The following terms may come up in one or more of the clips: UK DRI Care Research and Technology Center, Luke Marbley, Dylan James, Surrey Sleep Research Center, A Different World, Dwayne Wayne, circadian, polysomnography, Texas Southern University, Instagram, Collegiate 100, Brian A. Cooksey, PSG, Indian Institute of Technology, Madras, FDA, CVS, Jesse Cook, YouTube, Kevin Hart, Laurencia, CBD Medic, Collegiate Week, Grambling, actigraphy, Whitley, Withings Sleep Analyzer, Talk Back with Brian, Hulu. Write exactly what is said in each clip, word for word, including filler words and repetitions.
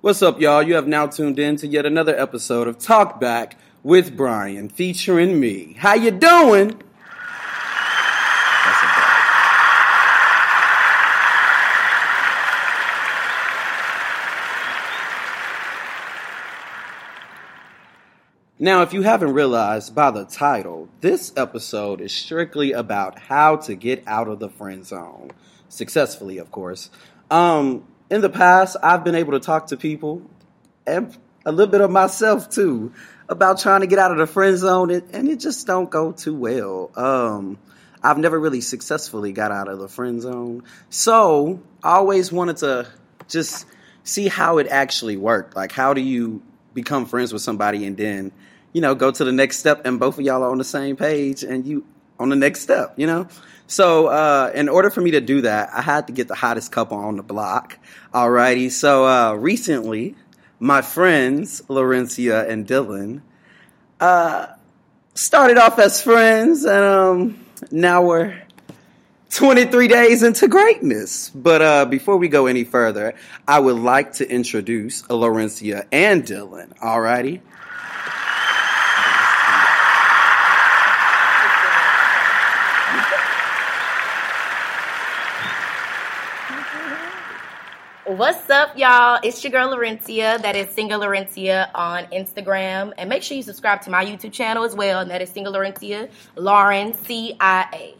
What's up, y'all? You have now tuned in to yet another episode of Talk Back with Brian, featuring me. How you doing? Now, if you haven't realized by the title, this episode is strictly about how to get out of the friend zone. Successfully, of course. Um, in the past, I've been able to talk to people, and a little bit of myself too, about trying to get out of the friend zone, and it just don't go too well. Um, I've never really successfully got out of the friend zone. So, I always wanted to just see how it actually worked. Like, how do you become friends with somebody and then, you know, go to the next step, and both of y'all are on the same page and you on the next step, you know? So uh, in order for me to do that, I had to get the hottest couple on the block. Alrighty. So uh, recently, my friends, Laurencia and Dylan, uh, started off as friends, and um, now we're twenty-three days into greatness. But uh, before we go any further, I would like to introduce Laurencia and Dylan. All righty. What's up, y'all? It's your girl Laurencia. That is Single Laurencia on Instagram. And make sure you subscribe to my YouTube channel as well. And that is Single Laurencia, Lauren C I A.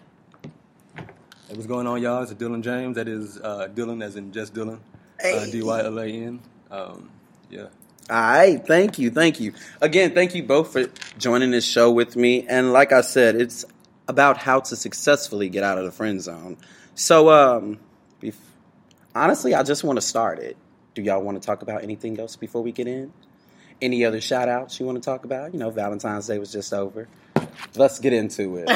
Hey, what's going on, y'all? It's Dylan James. That is uh, Dylan, as in just Dylan. Uh, D Y L A N. Um, yeah. All right. Thank you. Thank you. Again, thank you both for joining this show with me. And like I said, it's about how to successfully get out of the friend zone. So, um, bef- honestly, I just want to start it. Do y'all want to talk about anything else before we get in? Any other shout-outs you want to talk about? You know, Valentine's Day was just over. Let's get into it.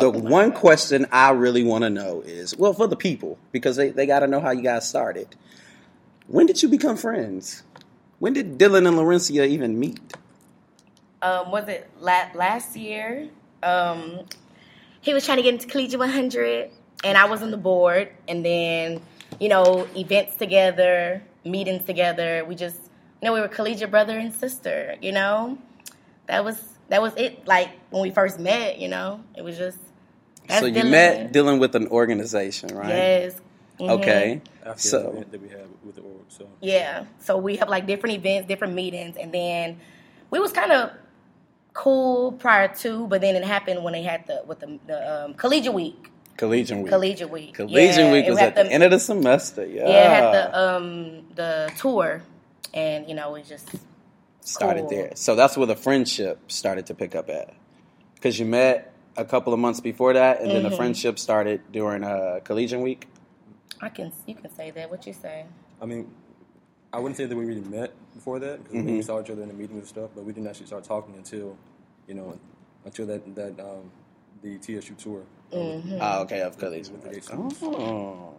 The one question I really want to know is, well, for the people, because they, they got to know how you guys started. When did you become friends? When did Dylan and Laurencia even meet? Um, was it la- last year? Um, he was trying to get into Collegiate one hundred, and I was on the board. And then, you know, events together, meetings together. We just, you know, we were collegiate brother and sister, you know? That was that was it, like, when we first met, you know? It was just... So you Dylan. met Dylan with an organization, right? Yes. Mm-hmm. Okay. After so the event that we had with the org, so... Yeah. So we have, like, different events, different meetings, and then we was kind of cool prior to, but then it happened when they had the, with the, the um, Collegiate Week. Collegiate Week. Collegiate Week. Collegiate yeah, Week was at the, the end of the semester, yeah. Yeah, it had the, um, the tour, and, you know, it just... Started cool. there. So that's where the friendship started to pick up at. Because you met a couple of months before that, and mm-hmm. then the friendship started during uh, Collegiate Week? I can, you can say that. What you say? I mean, I wouldn't say that we really met before that, because mm-hmm. we saw each other in the meetings and stuff, but we didn't actually start talking until, you know, until that, that um, the T S U tour. Mm-hmm. Oh, okay, of Collegiate Week. Oh.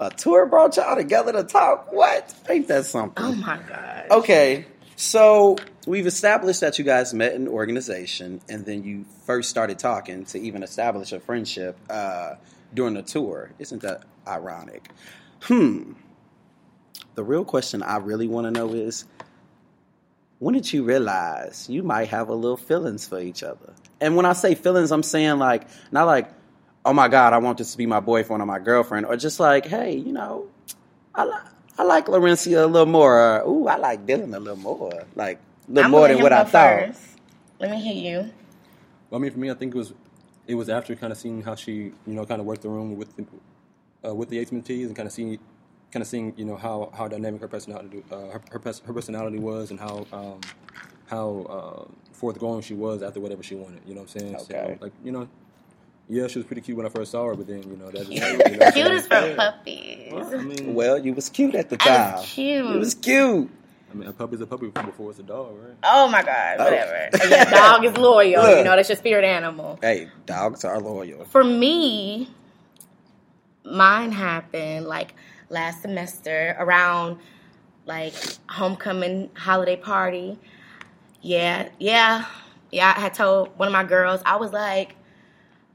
A tour brought y'all together to talk? What? Ain't that something? Oh, my God. Okay. So we've established that you guys met in an organization, and then you first started talking to even establish a friendship uh, during the tour. Isn't that ironic? Hmm. The real question I really want to know is, when did you realize you might have a little feelings for each other? And when I say feelings, I'm saying, like, not like, oh, my God, I want this to be my boyfriend or my girlfriend, or just like, hey, you know, I like. I like Laurencia a little more. Uh, ooh, I like Dylan a little more. Like, a little I'm more than what I thought. First. Let me hear you. Well, I mean, for me, I think it was it was after kind of seeing how she, you know, kind of worked the room with the, uh, with the H M Ts, and kind of seeing, kind of seeing, you know, how, how dynamic her personality uh, her, her her personality was, and how um, how uh, forthgoing she was after whatever she wanted. You know what I'm saying? Okay. So, like, you know, Yeah, she was pretty cute when I first saw her, but then, you know, that's just like, you know, cute as for yeah. puppies. Well, I mean, well, you was cute at the time. I was cute. You was cute. I mean, a puppy's a puppy before it's a dog, right? Oh, my God. Oh. Whatever. Yeah, dog is loyal. Look, you know, that's your spirit animal. Hey, dogs are loyal. For me, mine happened, like, last semester around, like, homecoming holiday party. Yeah, yeah. Yeah, I had told one of my girls, I was like,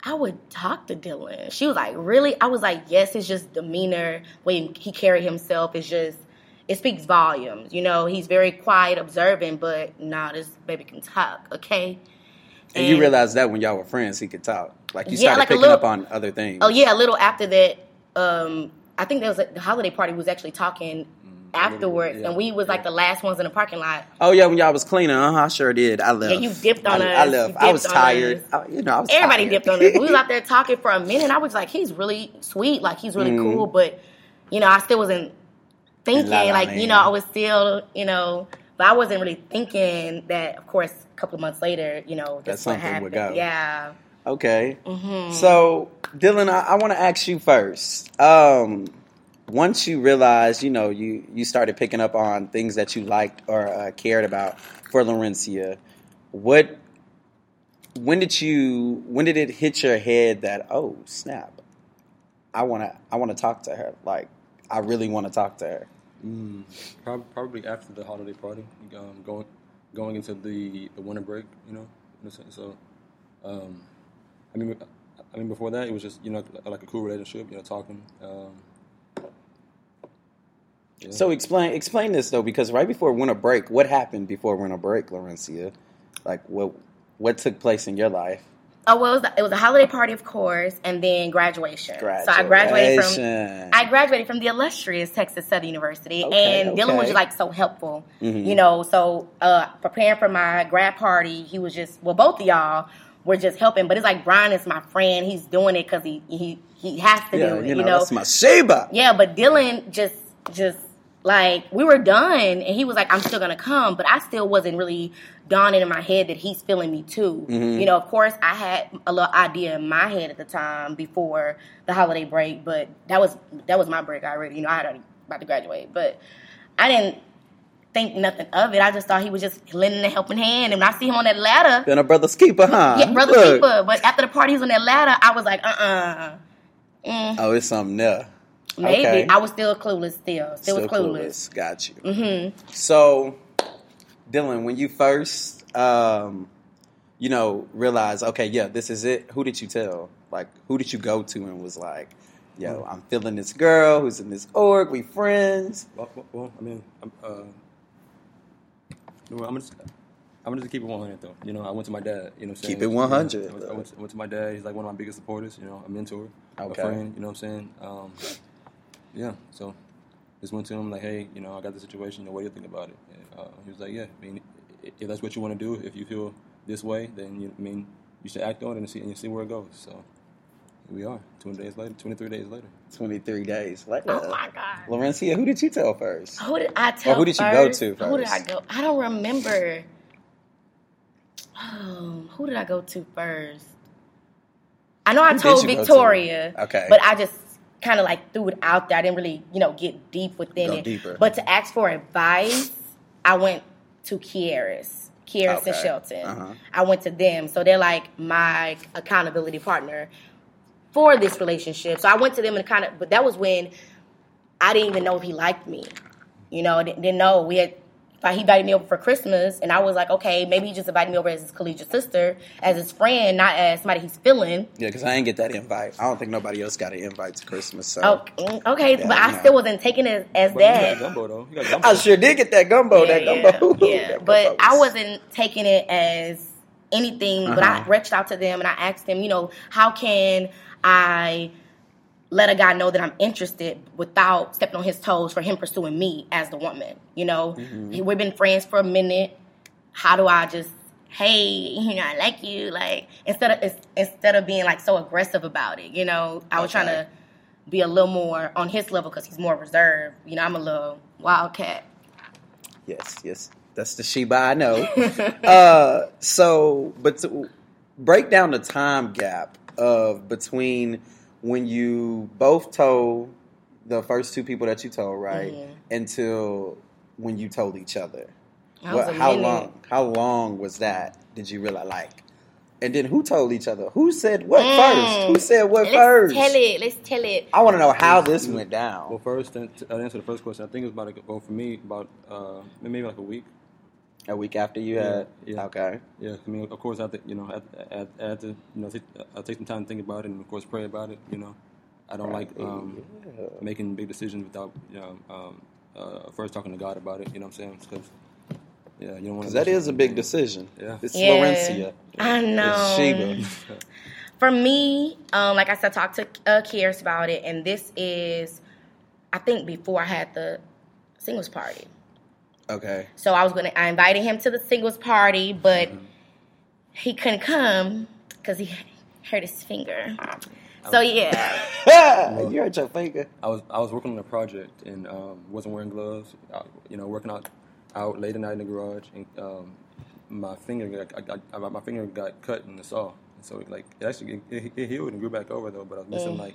I would talk to Dylan. She was like, really? I was like, yes, it's just demeanor, way he carried himself. It's just, it speaks volumes. You know, he's very quiet, observant, but nah, this baby can talk, okay? And, and you realized that when y'all were friends, he could talk. Like, you yeah, started like picking little, up on other things. Oh, yeah, a little after that. Um, I think there was a, the holiday party was actually talking afterwards, yeah, and we was like the last ones in the parking lot. Oh yeah, when y'all was cleaning, uh huh, I sure did. I left. Yeah, you dipped on I, us. I left. I was tired. I, you know, I was everybody tired. Dipped on us. We was out there talking for a minute. And I was like, he's really sweet, like he's really mm. cool, but you know, I still wasn't thinking. La, la, like man. You know, I was still, you know, but I wasn't really thinking that. Of course, a couple of months later, you know, that's something happened. Would go. Yeah. Okay. Mm-hmm. So, Dylan, I, I want to ask you first. Um, Once you realized, you know, you, you started picking up on things that you liked or uh, cared about for Laurencia, what, when did you, when did it hit your head that, oh, snap, I want to, I want to talk to her. Like, I really want to talk to her. Mm, probably, probably after the holiday party, um, going, going into the, the winter break, you know, so, um, I mean, I mean, before that, it was just, you know, like a cool relationship, you know, talking, um. Yeah. So explain explain this though, because right before winter break, what happened before winter break, Laurencia? Like what what took place in your life? Oh well, it was, the, it was a holiday party, of course, and then graduation. graduation. So I graduated from I graduated from the illustrious Texas Southern University, okay, and okay. Dylan was just like so helpful, mm-hmm. you know. So uh, preparing for my grad party, he was just well, both of y'all were just helping, but it's like Brian is my friend. He's doing it because he he he has to yeah, do it. You know, you know? That's my Sheba. Yeah, but Dylan just just. Like, we were done, and he was like, I'm still going to come, but I still wasn't really dawning in my head that he's feeling me, too. Mm-hmm. You know, of course, I had a little idea in my head at the time before the holiday break, but that was that was my break already. You know, I had already about to graduate, but I didn't think nothing of it. I just thought he was just lending a helping hand, and when I see him on that ladder. Been a brother's keeper, huh? Yeah, brother's Look. keeper, but after the party, he's on that ladder, I was like, uh-uh. Mm. Oh, it's something there. Maybe. Okay. I was still clueless still. Still, still was clueless. clueless. Got you. Mm-hmm. So, Dylan, when you first, um, you know, realized, okay, yeah, this is it, who did you tell? Like, who did you go to and was like, yo, I'm feeling this girl who's in this org. We friends. Well, well I mean, I'm, uh, I'm going I'm to just keep it one hundred, though. You know, I went to my dad. You know what I'm saying? Keep it one hundred. I went, I, went to, I went to my dad. He's like one of my biggest supporters, you know, a mentor, okay. a friend, you know what I'm saying? Um Yeah, so just went to him like, hey, you know, I got the situation. You know, what do you think about it? And, uh, he was like, yeah, I mean, if that's what you want to do, if you feel this way, then you I mean you should act on it and see and you see where it goes. So here we are, twenty days later, twenty-three days later, twenty-three days later. Oh my God, Laurencia, who did you tell first? Who did I tell? Or who did you first? go to first? Who did I go? I don't remember. Oh, who did I go to first? I know I who told Victoria. To? Okay, but I just. Kind of like threw it out there. I didn't really, you know, get deep within Go it. Deeper. But to ask for advice, I went to Kiaris, Kiaris okay. and Shelton. Uh-huh. I went to them, so they're like my accountability partner for this relationship. So I went to them and kind of, but that was when I didn't even know if he liked me. You know, didn't, didn't know we had. Like he invited me over for Christmas, and I was like, okay, maybe he just invited me over as his collegiate sister, as his friend, not as somebody he's feeling. Yeah, because I ain't get that invite. I don't think nobody else got an invite to Christmas. So okay, okay yeah, but I know. Still wasn't taking it as but that. You got gumbo, though. You got gumbo. I sure did get that gumbo, yeah, that gumbo. Yeah, yeah. that but I wasn't taking it as anything, uh-huh. but I reached out to them, and I asked them, you know, how can I let a guy know that I'm interested without stepping on his toes for him pursuing me as the woman, you know? Mm-hmm. We've been friends for a minute. How do I just, hey, you know, I like you, like, instead of instead of being, like, so aggressive about it, you know? I was okay. trying to be a little more on his level because he's more reserved. You know, I'm a little wildcat. Yes, yes. That's the Sheba I know. uh, so, but to break down the time gap of between when you both told the first two people that you told, right, mm-hmm. until when you told each other? Well, how minute. long? How long was that? Did you realize, like, and then who told each other? Who said what mm. first? Who said what Let's first? Let's tell it. Let's tell it. I want to know how this went down. Well, first, to answer the first question, I think it was about a, well for me about uh, maybe like a week. A week after you yeah, had, yeah. okay, yeah. I mean, of course, I have to, you know, I have, I have to, you know, take, I take some time to think about it, and of course, pray about it. You know, I don't right. like um, yeah. making big decisions without, you know, um, uh, first talking to God about it. You know what I'm saying? Because yeah, you don't want that is a big decision. Yeah, it's yeah. Laurencia. I know. It's Sheba. For me, um, like I said, talk to uh, Kears about it, and this is, I think, before I had the singles party. Okay. So I was gonna. I invited him to the singles party, but mm-hmm. he couldn't come because he hurt his finger. I so was, yeah. Well, you hurt your finger. I was I was working on a project and um, wasn't wearing gloves. I, you know, working out out late at night in the garage, and um, my finger got, I, I, my finger got cut in the saw. And so it, like it actually it, it healed and grew back over though, but I was missing mm. like.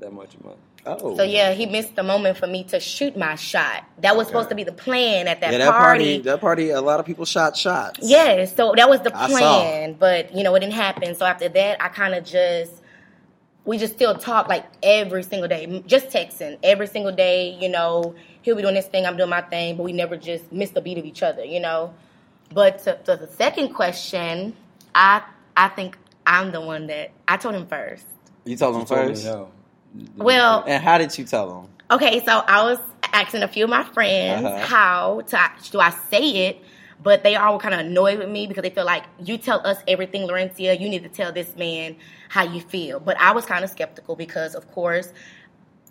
That much a month. Oh. So, yeah, he missed the moment for me to shoot my shot. That was okay. supposed to be the plan at that, yeah, that party. party. That party, a lot of people shot shots. Yeah, so that was the plan. But, you know, it didn't happen. So, after that, I kind of just, we just still talk like every single day. Just texting every single day, you know. He'll be doing this thing, I'm doing my thing. But we never just missed the beat of each other, you know. But to, to the second question, I I think I'm the one that, I told him first. You told him you first? Told him, no. Well, and how did you tell them? Okay, so I was asking a few of my friends uh-huh. how to, do I say it, but they all were kind of annoyed with me because they feel like, you tell us everything, Laurencia, you need to tell this man how you feel. But I was kind of skeptical because, of course,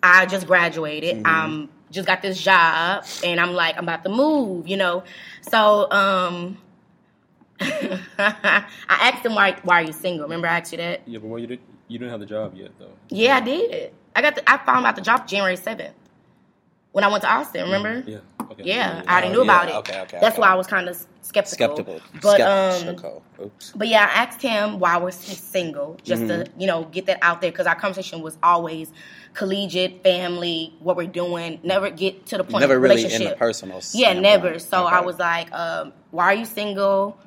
I just graduated, mm-hmm. I'm just got this job, and I'm like, I'm about to move, you know. So um, I asked them, why, why are you single? Remember I asked you that? Yeah, but what you did? You didn't have the job yet, though. Yeah, I did. I got. The, I found out the job January seventh when I went to Austin, remember? Yeah. Okay. Yeah, yeah. I already knew yeah. about it. Okay, okay. That's okay. why I was kind of skeptical. Skeptical. But, skeptical. Um, Oops. But, yeah, I asked him why was he single, just mm-hmm. to, you know, get that out there, because our conversation was always collegiate, family, what we're doing, never get to the point never of relationship. Never really in the personal standpoint. Yeah, never. So okay. I was like, um, why are you single?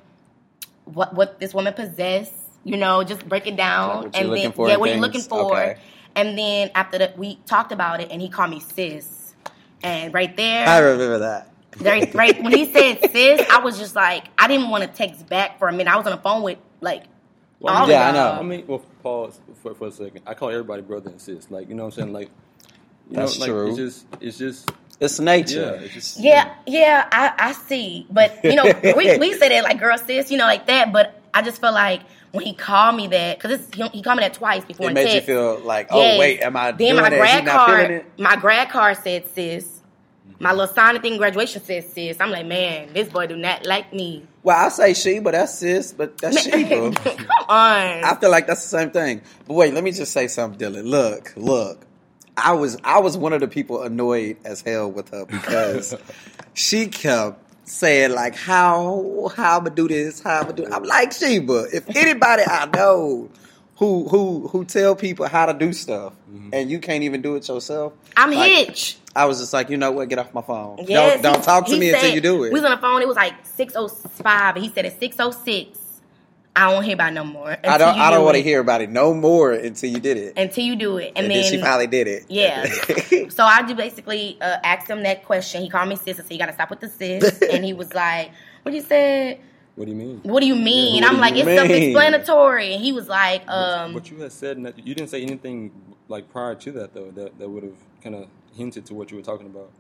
What, what this woman possessed? You know, just break it down. Like and then, yeah, what are you looking for? Okay. And then after that, we talked about it, and he called me sis. And right there. I remember that. Right, right when he said sis, I was just like, I didn't want to text back for a minute. I was on the phone with, like, well, all yeah, of them. Yeah, I know. I mean, well, pause for, for a second. I call everybody brother and sis. Like, you know what I'm saying? Like, you That's know, like, true. It's just, it's just. It's nature. Yeah, it's just, yeah, yeah. yeah I, I see. But, you know, we, we said it like, girl, sis, you know, like that. But I just felt like. When he called me that, because he, he called me that twice before. It made text. You feel like, oh, yes. wait, am I then doing my grad it? Card, not it? My grad card said sis. My little sign thing graduation said sis. I'm like, man, this boy do not like me. Well, I say she, but that's sis, but that's she, bro. Come on. I feel like that's the same thing. But wait, let me just say something, Dylan. Look, look. I was, I was one of the people annoyed as hell with her because she kept... saying, like, how, how I'm going to do this, how I'm going to do it. I'm like, Sheba, if anybody I know who who who tell people how to do stuff mm-hmm. and you can't even do it yourself. I'm like, hitched. I was just like, you know what, get off my phone. Yes, don't don't talk to me said, until you do it. We was on the phone, it was like six oh five, and he said at six oh six, I don't hear about it no more. I don't, I don't do want to hear about it no more until you did it. Until you do it. And, and then, then she finally did it. Yeah. So I do basically uh, asked him that question. He called me sis. I said, you got to stop with the sis. And he was like, what you said? What do you mean? What do you mean? Yeah, and I'm like, mean? It's self-explanatory. And he was like. Um, what you had said, you didn't say anything like prior to that, though, that, that would have kind of hinted to what you were talking about.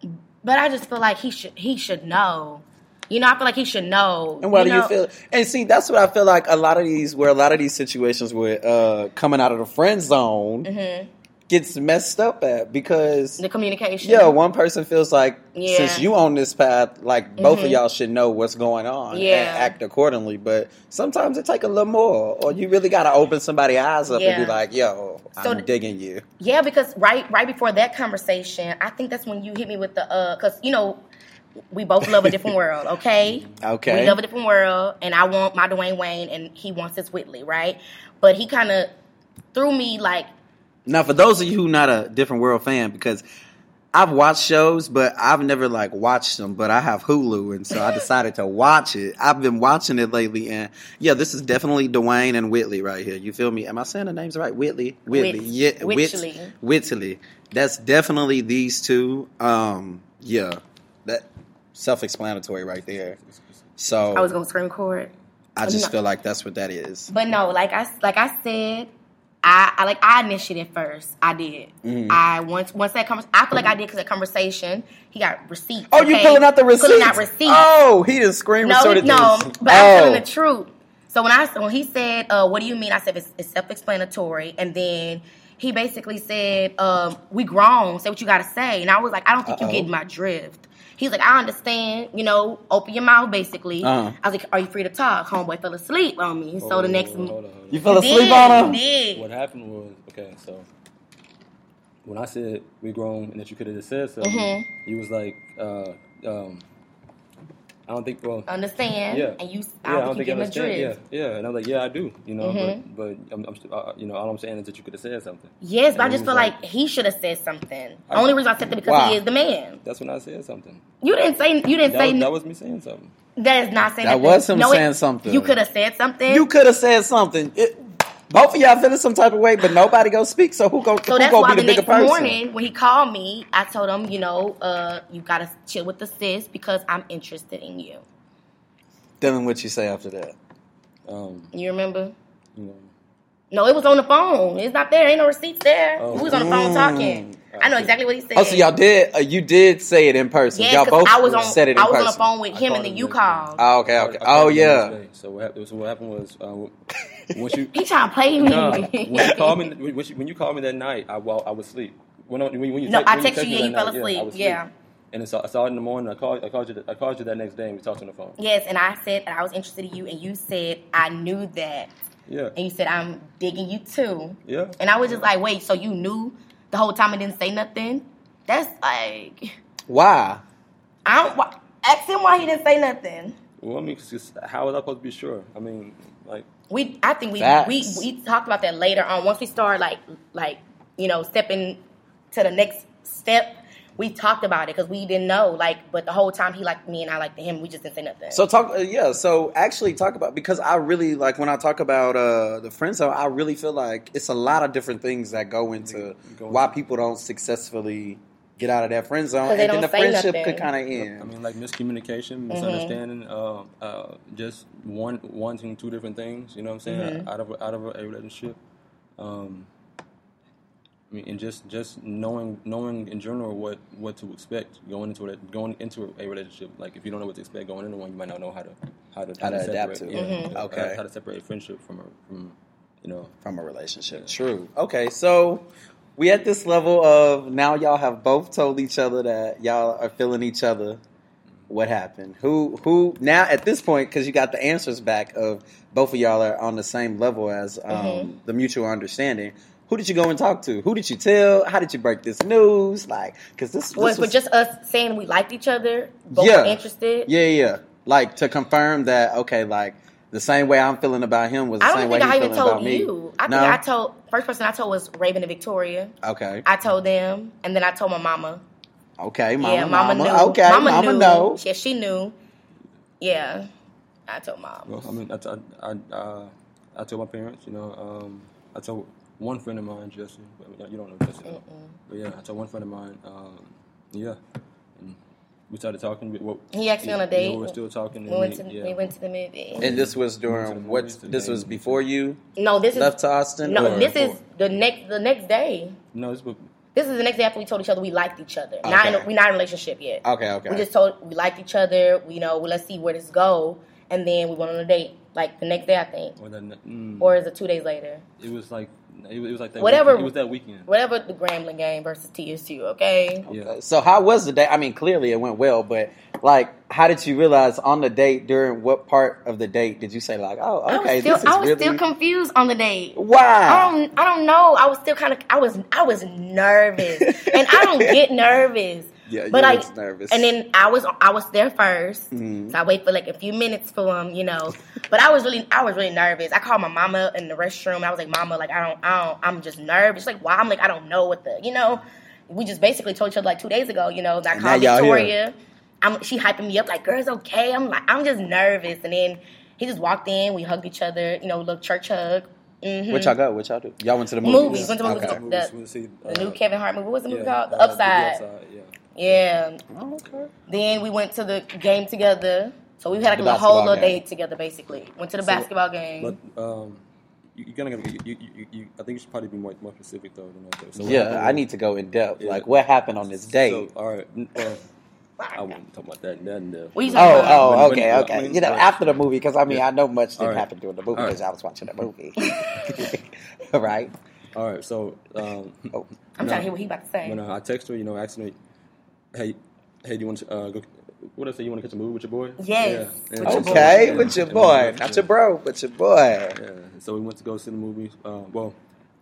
But I just feel like he should he should know. You know, I feel like he should know. And what you do know? You feel? And see, that's what I feel like a lot of these, where a lot of these situations with uh, coming out of the friend zone mm-hmm. gets messed up at because. The communication. Yeah, one person feels like, yeah. since you on this path, like mm-hmm. both of y'all should know what's going on yeah. and act accordingly. But sometimes it take a little more, or you really got to open somebody's eyes up yeah. and be like, yo, so, I'm digging you. Yeah, because right, right before that conversation, I think that's when you hit me with the, because, uh, you know, we both love a different world, okay? Okay. We love a different world, and I want my Dwayne Wayne, and he wants his Whitley, right? But he kind of threw me like. Now, for those of you who not a Different World fan, because I've watched shows, but I've never like watched them, but I have Hulu, and so I decided to watch it. I've been watching it lately, and yeah, this is definitely Dwayne and Whitley right here. You feel me? Am I saying the names right? Whitley? Whitley. Whit- yeah, Whitley. Whit- Whitley. That's definitely these two. Um, yeah. That self-explanatory right there. So I was going to scream court. I just no. feel like that's what that is. But no, like I, like I said... I, I like I initiated first. I did. Mm. I once once that conversation. I feel like I did because the conversation. He got receipts. Oh, okay? You pulling out the receipts? Pulling out receipts. Oh, he didn't scream. No, he, no. But oh. I'm telling the truth. So when I when he said, uh, "What do you mean?" I said, "It's, it's self-explanatory." And then he basically said, um, "We grown. Say what you got to say." And I was like, "I don't think you're getting my drift." He's like, "I understand. You know, open your mouth." Basically, uh-huh. I was like, "Are you free to talk?" Homeboy fell asleep on me. So oh, the next. Hold on, hold on. You fell asleep did, on him? Did. What happened was, okay, so when I said we grown and that you could have just said so, mm-hmm. he was like, uh, um, I don't think, well. Understand. Yeah. And you, I yeah, don't think, think you I get understand. Yeah, yeah. And I'm like, yeah, I do, you know, mm-hmm. but, but I'm, I'm uh, you know, all I'm saying is that you could have said something. Yes, and but I just feel like, like he should have said something. The only reason I said that because wow. he is the man. That's when I said something. You didn't say, you didn't that say. Was, that was me saying something. That is not saying that. That was him no, saying it, something. You could have said something. You could have said something. It, both of y'all feeling some type of way, but nobody go speak. So who go? So who that's go why be the, the next person? Morning when he called me, I told him, you know, uh, you gotta chill with the sis because I'm interested in you. Then what you say after that? Um, you remember? Yeah. No, it was on the phone. It's not there. Ain't no receipts there. Oh. We was on the phone mm. talking. I know exactly what he said. Oh, so y'all did, uh, you did say it in person. Yeah, y'all both I was on, said it in person. I was person. on the phone with him and then you called. Oh, okay, okay. Oh, yeah. So what happened, so what happened was, uh, once you... he trying to play me. Nah, when, you called me when, you, when you called me that night, I, well, I was asleep. When, when, when you, no, when I texted text you, yeah, you fell night, asleep. Yeah. I was asleep. Yeah. And I saw, I saw it in the morning. I called, I called you. I called you that next day, and we talked on the phone. Yes, and I said and I was interested in you, and you said I knew that. Yeah. And you said I'm digging you too. Yeah. And I was just like, wait, so you knew... the whole time I didn't say nothing. That's like why? I don't why, ask him why he didn't say nothing. Well, I mean, cause how was I supposed to be sure? I mean, like we. I think we we, we talked about that later on. Once we started like like you know stepping to the next step, we talked about it because we didn't know. Like, but the whole time he liked me and I liked him, we just didn't say nothing. So talk, uh, yeah. So actually talk about because I really like when I talk about uh, the friend zone, I really feel like it's a lot of different things that go into why people don't successfully get out of that friend zone, and then the friendship nothing. could kind of end. I mean, like miscommunication, misunderstanding, mm-hmm. uh, uh, just one wanting two different things. You know what I'm saying? Mm-hmm. Out of out of a relationship. Um, I mean, and just, just knowing knowing in general what, what to expect going into a, going into a relationship. Like if you don't know what to expect going into one, you might not know how to how to, how how to separate, adapt to. Yeah, mm-hmm. Okay, how to separate friendship from a from you know from a relationship. True. Okay, so we at this level of now y'all have both told each other that y'all are feeling each other. What happened? Who who now at this point because you got the answers back of both of y'all are on the same level as um, mm-hmm. the mutual understanding. Who did you go and talk to? Who did you tell? How did you break this news? Like, because this, this well, was... Well, just us saying we liked each other, both yeah. were interested. Yeah, yeah. Like, to confirm that, okay, like, the same way I'm feeling about him was the same way he's feeling about me. I don't think I even told you. I no? think I told... First person I told was Raven and Victoria. Okay. I told them, and then I told my mama. Okay, mama, yeah, mama. mama knew. Okay, mama, mama knew. Know. Yeah, she knew. Yeah, I told mom. Well, I mean, I, t- I, I, uh, I told my parents, you know, um, I told... One friend of mine, Jesse. You don't know Jesse. Uh-uh. But yeah, I told one friend of mine. Um, yeah, and we started talking. We, well, he asked me on a date. We were still talking. We went, we, to, yeah. we went to the movie. And this was during we what? This was before you. No, this left is, to Austin. No, or? this is the next the next day. No, this was. This is the next day after we told each other we liked each other. Okay. Not in a, we're not in a relationship yet. Okay, okay. We just told we liked each other. We, you know, well, let's see where this go, and then we went on a date. Like the next day, I think. Or the mm, or is it two days later? It was like. It was like that. Whatever weekend. It was that weekend. Whatever the Grambling game versus T S U. Okay. Yeah. Okay. So how was the day? I mean, clearly it went well, but like, how did you realize on the date? During what part of the date did you say like, oh, okay, I was still, this is I was really... still confused on the date. Wow. I don't. I don't know. I was still kind of. I was. I was nervous, and I don't get nervous. Yeah, but I like, nervous. And then I was I was there first. Mm-hmm. So I wait for like a few minutes for him, you know. But I was really, I was really nervous. I called my mama in the restroom. I was like, "Mama, like, I don't, I don't, I'm just nervous." She's like, "Why?" I'm like, "I don't know what the, you know." We just basically told each other like two days ago, you know. And I called Victoria. I'm, she hyping me up like, "Girl, it's okay." I'm like, I'm just nervous. And then he just walked in. We hugged each other. You know, little church hug. Mm-hmm. What y'all got? What y'all do? Y'all went to the movies. Movies. Went to the movies. Okay. The, movies the, uh, the new Kevin Hart movie. What was the movie yeah, called? The uh, Upside. The Upside. Yeah. Yeah. Oh, okay. Then we went to the game together. So we had like a whole little day together, basically. Went to the so, basketball game. But, um, you're gonna you, you, you, you, I think you should probably be more, more specific though than that. So yeah, happened, I need to go in depth. Yeah. Like, what happened on this day? So, all right. Well, I wouldn't talk about that. Nothing there. What are you talking about? Oh, oh, okay, when, okay. When, you know, uh, after the movie, because I mean, yeah. I know much didn't right. happen during the movie because right. I was watching the movie. All right. All right. So, um, oh. I'm now, trying to hear what he about to say. When uh, I text her, you know, asking her, "Hey, hey, do you want to uh, go?" What else? You want to catch a movie with your boy? Yes. Yeah. With okay, your boy. with your boy. Yeah. Not your bro, but your boy. Yeah. So we went to go see the movie. Uh, well,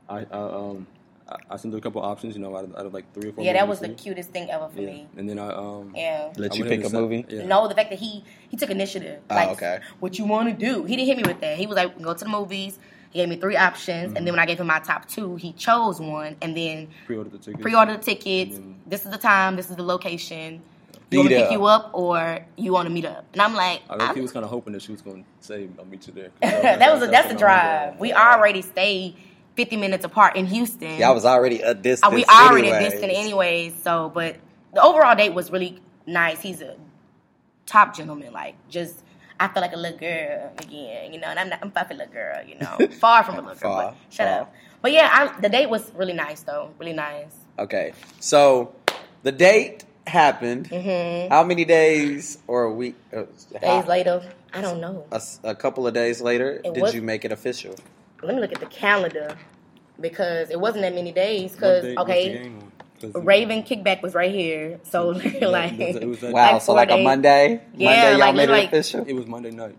I, I um I, I sent her a couple options, you know, out of, out of like three or four. Yeah, that was the cutest thing ever for yeah. me. And then I um yeah. let you pick a movie. Yeah. No, the fact that he he took initiative. Like, oh, okay. What you want to do? He didn't hit me with that. He was like, "Go to the movies." He gave me three options, mm-hmm. and then when I gave him my top two, he chose one, and then pre-ordered the tickets. Pre-ordered the tickets. Then, this is the time. This is the location. You want to pick you up or you want to meet up? And I'm like... I think he was kind of hoping that she was going to say, "I'll meet you there." that that was a, that's a drive. We already stayed fifty minutes apart in Houston. Yeah, I was already a distance We already anyways. a distance anyways. So, but the overall date was really nice. He's a top gentleman. Like, just... I feel like a little girl again, you know, and I'm not, I'm fucking little girl, you know. Far from a little far, girl, but shut far. up. But yeah, I, the date was really nice, though. Really nice. Okay. So, the date... happened. Mm-hmm. How many days or a week? Uh, days how, later. I don't know. A, a couple of days later, it did was, you make it official? Let me look at the calendar because it wasn't that many days. Because, okay, Raven Kickback was right here. So, yeah, like, it was, it was like, wow, like so like days. a Monday? Yeah, Monday, like, made it like, official? It was Monday night.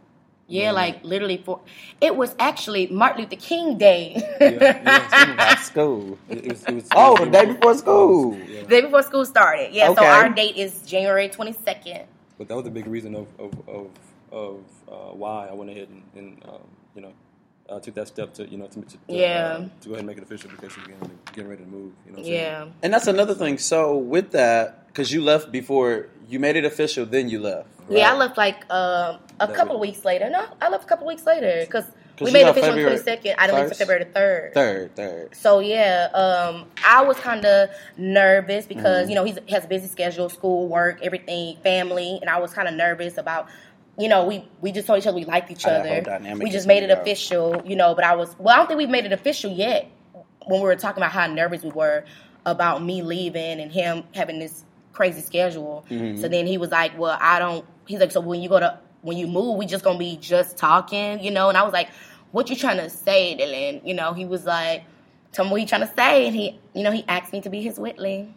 Yeah, mm-hmm. like literally for it was actually Martin Luther King Day. yeah, yeah, school. It, it was, it was, oh, the day before school. school yeah. The day before school started. Yeah, okay. So our date is January twenty-second. But that was a big reason of of of, of uh, why I went ahead and, and um, you know uh, took that step to you know to to, yeah. uh, to go ahead and make it official because you're getting, getting ready to move. You know what I'm yeah, saying? And that's another thing. So with that, because you left before you made it official, then you left. Right. Yeah, I left like uh, a that couple week. weeks later. No, I left a couple weeks later because we made it official on the twenty-second. I didn't leave until February the third. Third, third. So, yeah, um, I was kind of nervous because, mm-hmm. you know, he's, he has a busy schedule, school, work, everything, family. And I was kind of nervous about, you know, we, we just told each other we liked each other. We just made it go. official, you know, but I was, well, I don't think we've made it official yet when we were talking about how nervous we were about me leaving and him having this crazy schedule. Mm-hmm. So then he was like, well, I don't, he's like, so when you go to, when you move, we just gonna be just talking, you know? And I was like, what you trying to say, Dylan? You know, he was like, tell me what you trying to say. And he, you know, he asked me to be his Whitley.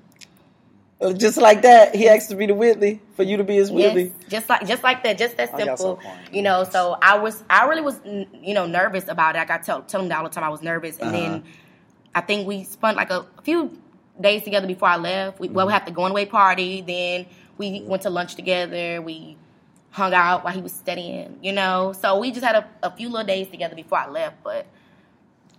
Just like that, he asked to be the Whitley, for you to be his Whitley. Yes, just like just like that, just that simple, you know? So I was, I really was, you know, nervous about it. Like I tell, tell him that all the time I was nervous. And uh-huh. then I think we spent like a, a few days together before I left. We, mm-hmm. well, we had the going away party, then we yeah. went to lunch together, we... hung out while he was studying, you know. So we just had a, a few little days together before I left, but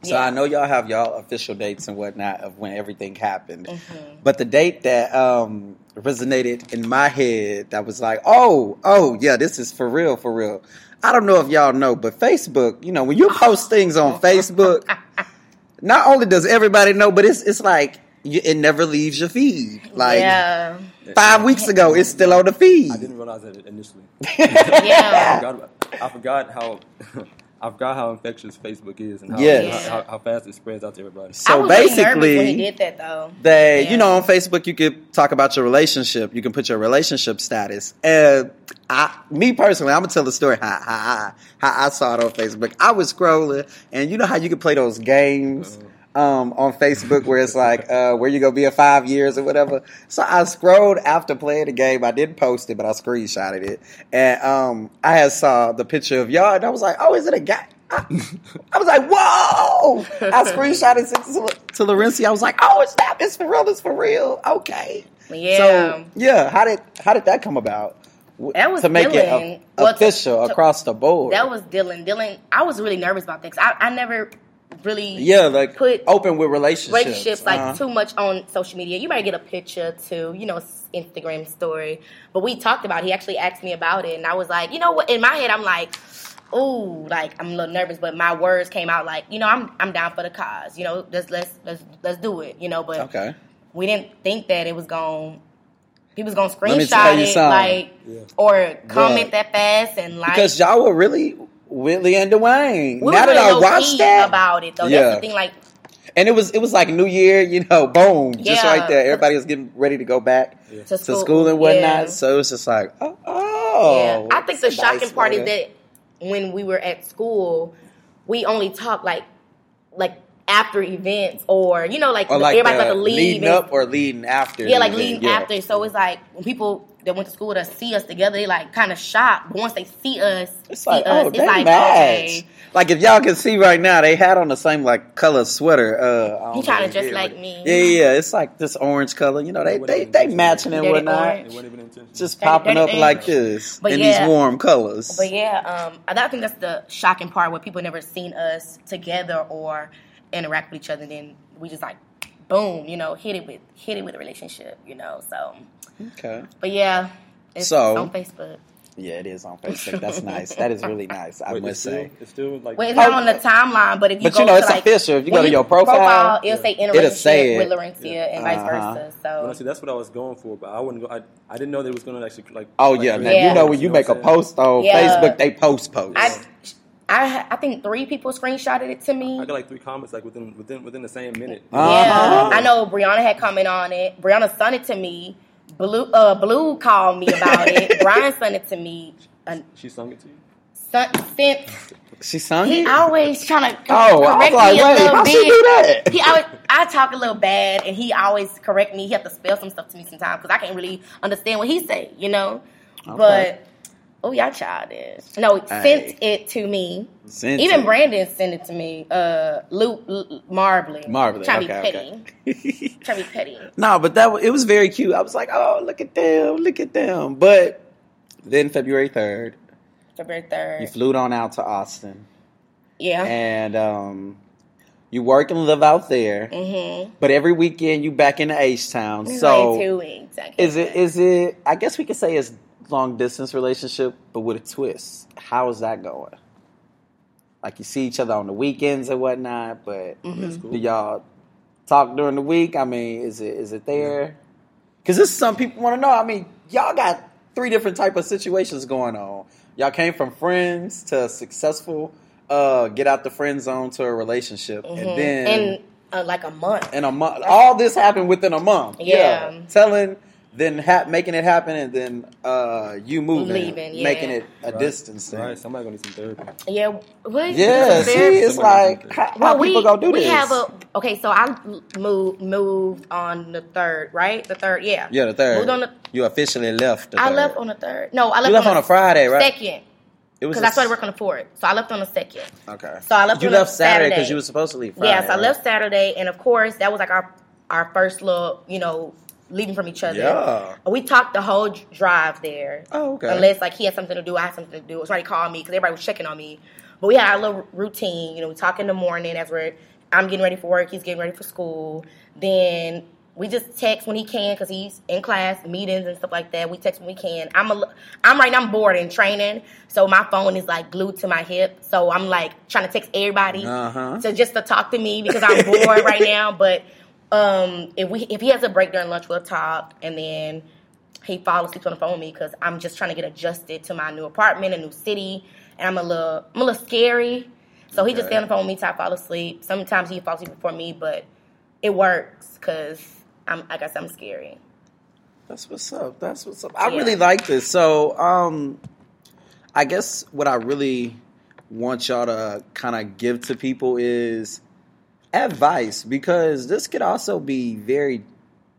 yeah. So I know y'all have y'all official dates and whatnot of when everything happened. Mm-hmm. But the date that um, resonated in my head that was like, oh, oh, yeah, this is for real, for real. I don't know if y'all know, but Facebook, you know, when you post things on Facebook, not only does everybody know, but it's it's like it never leaves your feed. Like, yeah. Five weeks ago, it's still on the feed. I didn't realize that initially. yeah, I forgot, I forgot how I forgot how infectious Facebook is and how, yes. how, how fast it spreads out to everybody. So I was basically, when he did that though, they yeah. you know on Facebook you could talk about your relationship, you can put your relationship status. And I, me personally, I'm gonna tell the story how how, how how I saw it on Facebook. I was scrolling, and you know how you could play those games. Uh-huh. Um, on Facebook where it's like, uh, where you gonna be in five years or whatever. So I scrolled after playing the game. I didn't post it, but I screenshotted it. And um, I had saw the picture of y'all, and I was like, oh, is it a guy? I, I was like, whoa! I screenshotted it to, to Laurencia. I was like, oh, it's not, it's for real, it's for real. Okay. Yeah. So, yeah, how did, how did that come about? That was to make Dylan. it a, well, official to, to, across the board. That was Dylan. Dylan, I was really nervous about that because I, I never really yeah, like put open with relationships, relationships like uh-huh. too much on social media. You might get a picture to, you know, Instagram story. But we talked about it. He actually asked me about it, and I was like, you know what? In my head, I'm like, ooh, like I'm a little nervous, but my words came out like, you know, I'm I'm down for the cause. You know, let's let's let's let's do it. You know, but okay. we didn't think that it was going. He was gonna screenshot it, like, yeah. or comment yeah. that fast, and like because y'all were really Whitley and Dwayne. We now that I watched that about it, though, yeah. that's the thing, like, and it was it was like New Year, you know, boom, yeah. just right there. Everybody was getting ready to go back yeah. to, school. to school and whatnot. Yeah. So it's just like, oh, oh yeah. I think the shocking nice part is that when we were at school, we only talked like like. after events, or you know, like, like everybody's about to leave, leading and, up or leading after, yeah, like leading yeah. after. So it's like when people that went to school to see us together, they like kind of shocked. But once they see us, it's see like, us, oh, it's like match. Okay. Like if y'all can see right now, they had on the same like color sweater. Uh, you kind of just like me. Yeah, yeah. It's like this orange color. You know, they they, they matching and whatnot. It wasn't even just popping up like this in these warm colors. But yeah, um, I think that's the shocking part where people never seen us together or interact with each other, and then we just like, boom, you know, hit it with hit it with a relationship, you know. So, okay, but yeah, it's so, on Facebook. Yeah, it is on Facebook. That's nice. That is really nice. I Wait, must it's still, say it's still like. Well, it's not on the timeline, but if you but go you know, to it's like, official. If you go to your profile, profile it'll yeah. say in a relationship with Laurencia yeah. and vice uh-huh. versa. So, well, see, that's what I was going for, but I wouldn't go. I, I didn't know they was going to actually like. Oh like, yeah, now yeah. you know when you, you know make a post on yeah. Facebook, they post post. I, I I think three people screenshotted it to me. I got like three comments like within within within the same minute. Uh-huh. Yeah, I know Brianna had comment on it. Brianna sent it to me. Blue uh, Blue called me about it. Brian sent it to me. Uh, she sung it to you. Sent. sent she sung he it. He always trying to correct oh, I was like, me a wait, little how bit. She do that? He always I talk a little bad, and he always correct me. He have to spell some stuff to me sometimes because I can't really understand what he say, you know, okay. but. Oh, y'all childish. No, Aye. sent it to me. Sent Even it. Brandon sent it to me. Uh, Luke L- Marbley. Marbley. Trying to okay, be petty. Okay. Trying to be petty. No, but that it was very cute. I was like, oh, look at them, look at them. But then February third. February third. You flew on out to Austin. Yeah. And um, you work and live out there. Mm-hmm. But every weekend you back in the H-Town. So like two weeks. Is it? Is it? I guess we could say it's. Long distance relationship, but with a twist. How is that going? Like you see each other on the weekends and whatnot, but mm-hmm. do y'all talk during the week? I mean, is it is it there? Because this is something people want to know. I mean, y'all got three different type of situations going on. Y'all came from friends to successful, uh, get out the friend zone to a relationship, mm-hmm. and then in uh, like a month, in a month, all this happened within a month. Yeah, yeah. telling. Then ha- making it happen, and then uh, you moving, Leaving, yeah. making it a right. distance thing. Right, somebody gonna need some therapy. Yeah, what? Yeah, see, it's somebody like how, well, how people we, gonna do we this? Have a okay. So I moved moved on the third, right? The third, yeah. Yeah, the third. Moved on the, you officially left. The I third. left on the third. No, I left. You left on, on a Friday, right? Second. It was because I started working on the fourth, so I left on the second. Okay. So I left. You on left Saturday because you were supposed to leave Friday. Yeah, so right? I left Saturday, and of course that was like our our first little, you know. Leaving from each other. Yeah. We talked the whole drive there. Oh, okay. Unless, like, he had something to do, I had something to do. Somebody called me because everybody was checking on me. But we had our little routine. You know, we talk in the morning as we're, I'm getting ready for work, he's getting ready for school. Then we just text when he can because he's in class, meetings and stuff like that. We text when we can. I'm a, I'm right now, I'm bored and training. So my phone is, like, glued to my hip. So I'm, like, trying to text everybody uh-huh. to just to talk to me because I'm bored right now. But... Um, if we if he has a break during lunch, we'll talk, and then he falls asleep on the phone with me because I'm just trying to get adjusted to my new apartment, a new city, and I'm a little I'm a little scary. So he okay. just stay on the phone with me till I fall asleep. Sometimes he falls asleep before me, but it works because I'm like I said, I'm scary. That's what's up. That's what's up. I yeah. really like this. So um, I guess what I really want y'all to kind of give to people is. Advice, because this could also be very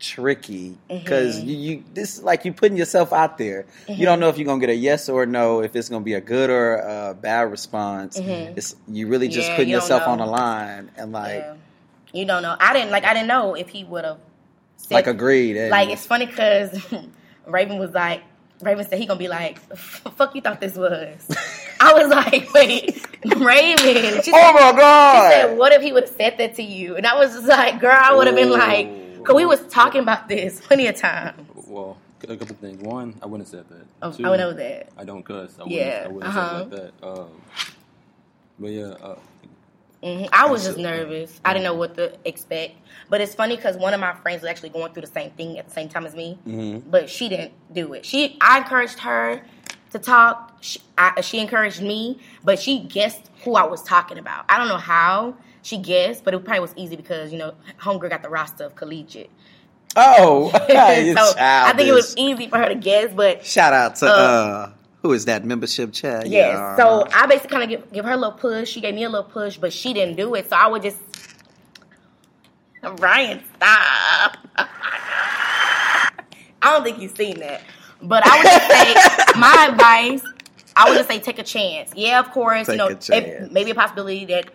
tricky, because mm-hmm. you, you this is like you putting yourself out there. Mm-hmm. You don't know if you're gonna get a yes or a no, if it's gonna be a good or a bad response. Mm-hmm. It's you really just yeah, putting you yourself on the line, and like yeah. you don't know. I didn't like I didn't know if he would have like agreed. Like it's funny because Raven was like, Raven said, he going to be like, fuck you thought this was. I was like, wait, Raven. She oh, said, my God. She said, what if he would have said that to you? And I was just like, girl, I would have been like, because we was talking about this plenty of times. Well, a couple of things. One, I wouldn't have said that. Oh, Two, I would know that. I don't cuss. I wouldn't, yeah. I wouldn't uh-huh. have said that. Um, but, yeah. Uh, mm-hmm. I was just nervous. I didn't know what to expect. But it's funny because one of my friends was actually going through the same thing at the same time as me. Mm-hmm. But she didn't do it. She, I encouraged her to talk. She, I, she encouraged me. But she guessed who I was talking about. I don't know how she guessed. But it probably was easy because, you know, homegirl got the roster of Collegiate. Oh, you're so childish. I think it was easy for her to guess, but shout out to uh, uh who is that membership chat? Yes. Yeah. So I basically kind of give, give her a little push. She gave me a little push, but she didn't do it. So I would just Brian, stop. I don't think you've seen that, but I would just say my advice. I would just say take a chance. Yeah, of course. Take you know, a if, maybe a possibility that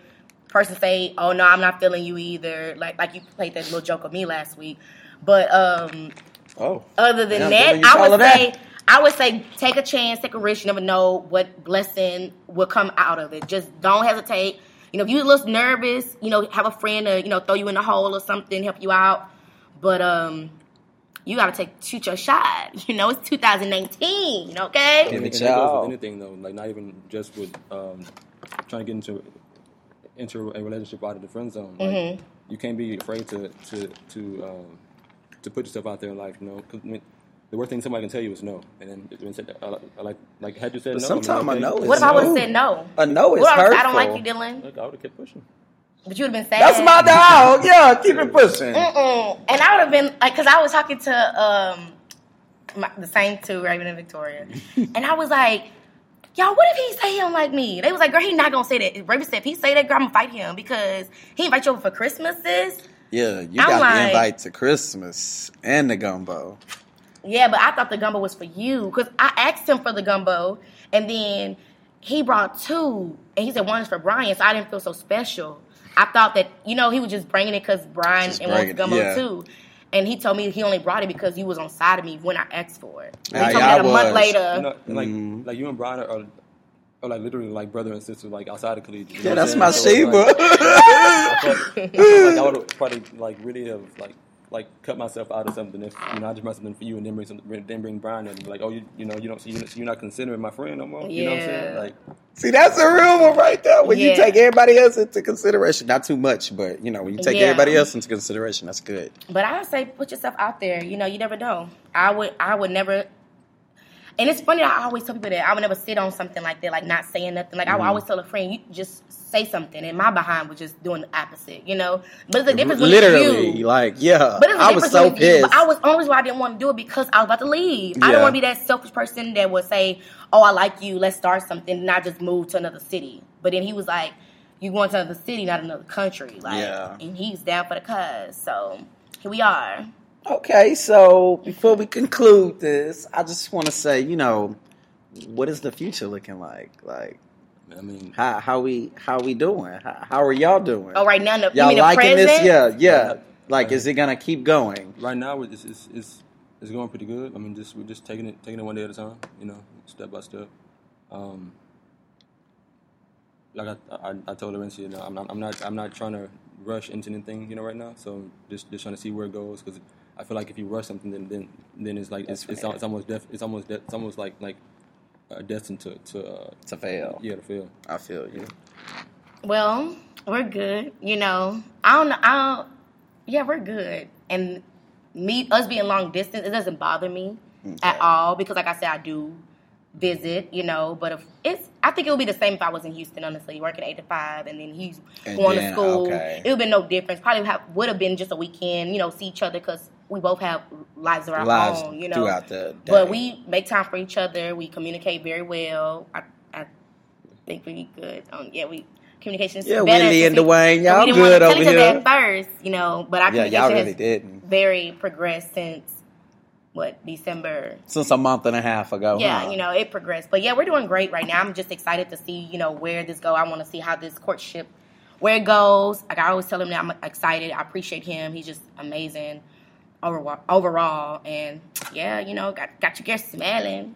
person say, "Oh no, I'm not feeling you either." Like like you played that little joke of me last week. But um, oh, other than that, I would say that. I would say take a chance, take a risk. You never know what blessing will come out of it. Just don't hesitate. You know, if you look nervous, you know, have a friend to, you know, throw you in a hole or something, help you out. But um, you gotta take shoot your shot. You know, it's twenty nineteen. Okay, and it goes with anything though, like not even just with um, trying to get into into a relationship out of the friend zone. Like, mm-hmm. You can't be afraid to to to. Um, to put yourself out there in life, you know, cause, I mean, the worst thing somebody can tell you is no. And then, I mean, said, uh, like, like, had you said but no. Sometimes I, mean, I know it's What if no. I would have said no? A no is what hurtful. I don't like you, Dylan. Look, I would have kept pushing. But you would have been sad. That's my dog. Yeah, keep it pushing. Mm-mm. And I would have been, like, because I was talking to um my, the same two, Raven and Victoria. And I was like, y'all, what if he say he don't like me? They was like, girl, he not going to say that. Raven said, if he say that, girl, I'm going to fight him because he invite you over for Christmas, sis. Yeah, you I'm got like, the invite to Christmas and the gumbo. Yeah, but I thought the gumbo was for you because I asked him for the gumbo, and then he brought two, and he said one is for Brian, so I didn't feel so special. I thought that, you know, he was just bringing it because Brian just and wants gumbo yeah. too. And he told me he only brought it because you was on side of me when I asked for it. And he I, told I me that was. a month later. You know, like, mm-hmm. like you and Brian are... Or like literally like brother and sister like outside of college. You know yeah, that's my so Sheba. Like, I, felt, I, felt like I would have probably like really have like like cut myself out of something if you know I just brought something for you and then bring something then bring Brian and be like oh you you know you don't see so you're not considering my friend no more. Yeah. You know what I'm saying? Like see that's a real one right there when yeah. you take everybody else into consideration. Not too much, but you know when you take yeah. everybody else into consideration, that's good. But I would say put yourself out there. You know you never know. I would I would never. And it's funny, I always tell people that I would never sit on something like that, like not saying nothing. Like, mm-hmm. I would always tell a friend, you just say something. And my behind was just doing the opposite, you know? But it's a difference when Literally, you. like, yeah. But it's a I was so pissed. You. But I was, the only reason why I didn't want to do it because I was about to leave. Yeah. I don't want to be that selfish person that would say, oh, I like you, let's start something, and I just move to another city. But then he was like, you going to another city, not another country. Like, yeah. And he's down for the cause. So, here we are. Okay, so before we conclude this, I just want to say, you know, what is the future looking like? Like, I mean, how how we how we doing? How, how are y'all doing? Oh, right now, the, y'all you mean liking the this? Yeah, yeah. Right. Like, right. Is it gonna keep going? Right now, it's it's it's, it's going pretty good. I mean, just we're just taking it taking it one day at a time. You know, step by step. Um, like I I, I told Laurencia, you know, I'm not I'm not I'm not trying to rush into anything, you know, right now. So just just trying to see where it goes because. I feel like if you rush something, then then, then it's like it's, it's it's almost def, it's almost de- it's almost like like uh, destined to to uh, to fail. Yeah, to fail. I feel you. Yeah. Well, we're good. You know, I don't. I don't. Yeah, we're good. And me, us being long distance, it doesn't bother me okay. at all because, like I said, I do visit. You know, but if it's, I think it would be the same if I was in Houston. Honestly, working eight to five, and then he's and going then, to school. Okay. It would be no difference. Probably have, would have been just a weekend. You know, see each other because. We both have lives of our lives own, you know. Throughout the day. But we make time for each other. We communicate very well. I, I think we good. Um, yeah, we communication is yeah, better. Yeah, Whitley and Dwayne, y'all we didn't good want to tell over here. At first, you know, but our yeah, communication really has didn't. very progressed since what December. Since a month and a half ago. Yeah, huh? You know, it progressed. But yeah, we're doing great right now. I'm just excited to see, you know, where this go. I want to see how this courtship where it goes. Like I always tell him that I'm excited. I appreciate him. He's just amazing. over, overall. And, yeah, you know, got, got your guests smelling.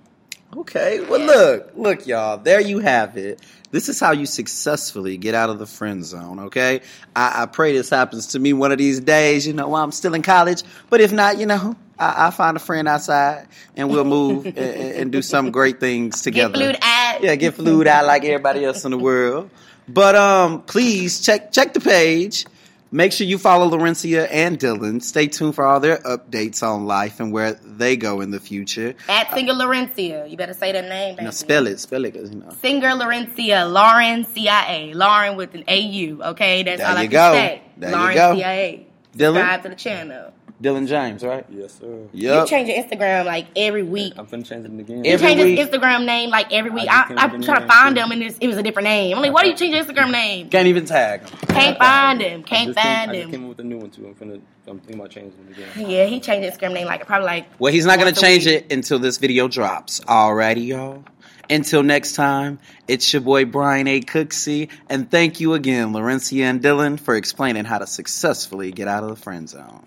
Okay. Well, yeah. look, look, y'all. There you have it. This is how you successfully get out of the friend zone, okay? I, I pray this happens to me one of these days, you know, while I'm still in college. But if not, you know, I, I find a friend outside and we'll move and, and do some great things together. Get flued out. Yeah, get flued out like everybody else in the world. But um, please check check the page. Make sure you follow Laurencia and Dylan. Stay tuned for all their updates on life and where they go in the future. At Singer Laurencia. You better say that name, baby. No, spell it. Spell it. You know. Singer Laurencia. Lauren, C I A. Lauren with an A U. Okay? That's there all I can go. Say. There Lauren, you go. Lauren, C I A. Dylan. Subscribe to the channel. Dylan James, right? Yes, sir. Yep. You change your Instagram like every week. I'm finna change it again. You every change week. His Instagram name like every week. I, I, I try to find him and it was a different name. I'm like, why do you change your Instagram name? Can't even tag him. Can't find him. Can't find him. I just came up with a new one too. I'm finna. I'm thinking about changing it again. Yeah, he changed his Instagram name like probably like. Well, he's not gonna change it until this video drops. Alrighty, y'all. Until next time, it's your boy Brian A. Cooksey, and thank you again, Laurencia and Dylan, for explaining how to successfully get out of the friend zone.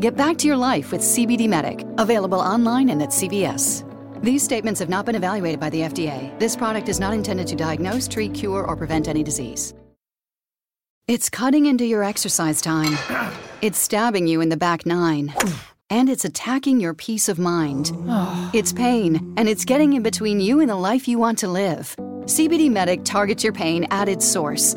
Get back to your life with C B D Medic, available online and at C V S. These statements have not been evaluated by the F D A. This product is not intended to diagnose, treat, cure, or prevent any disease. It's cutting into your exercise time. It's stabbing you in the back nine. And it's attacking your peace of mind. It's pain, and it's getting in between you and the life you want to live. C B D Medic targets your pain at its source.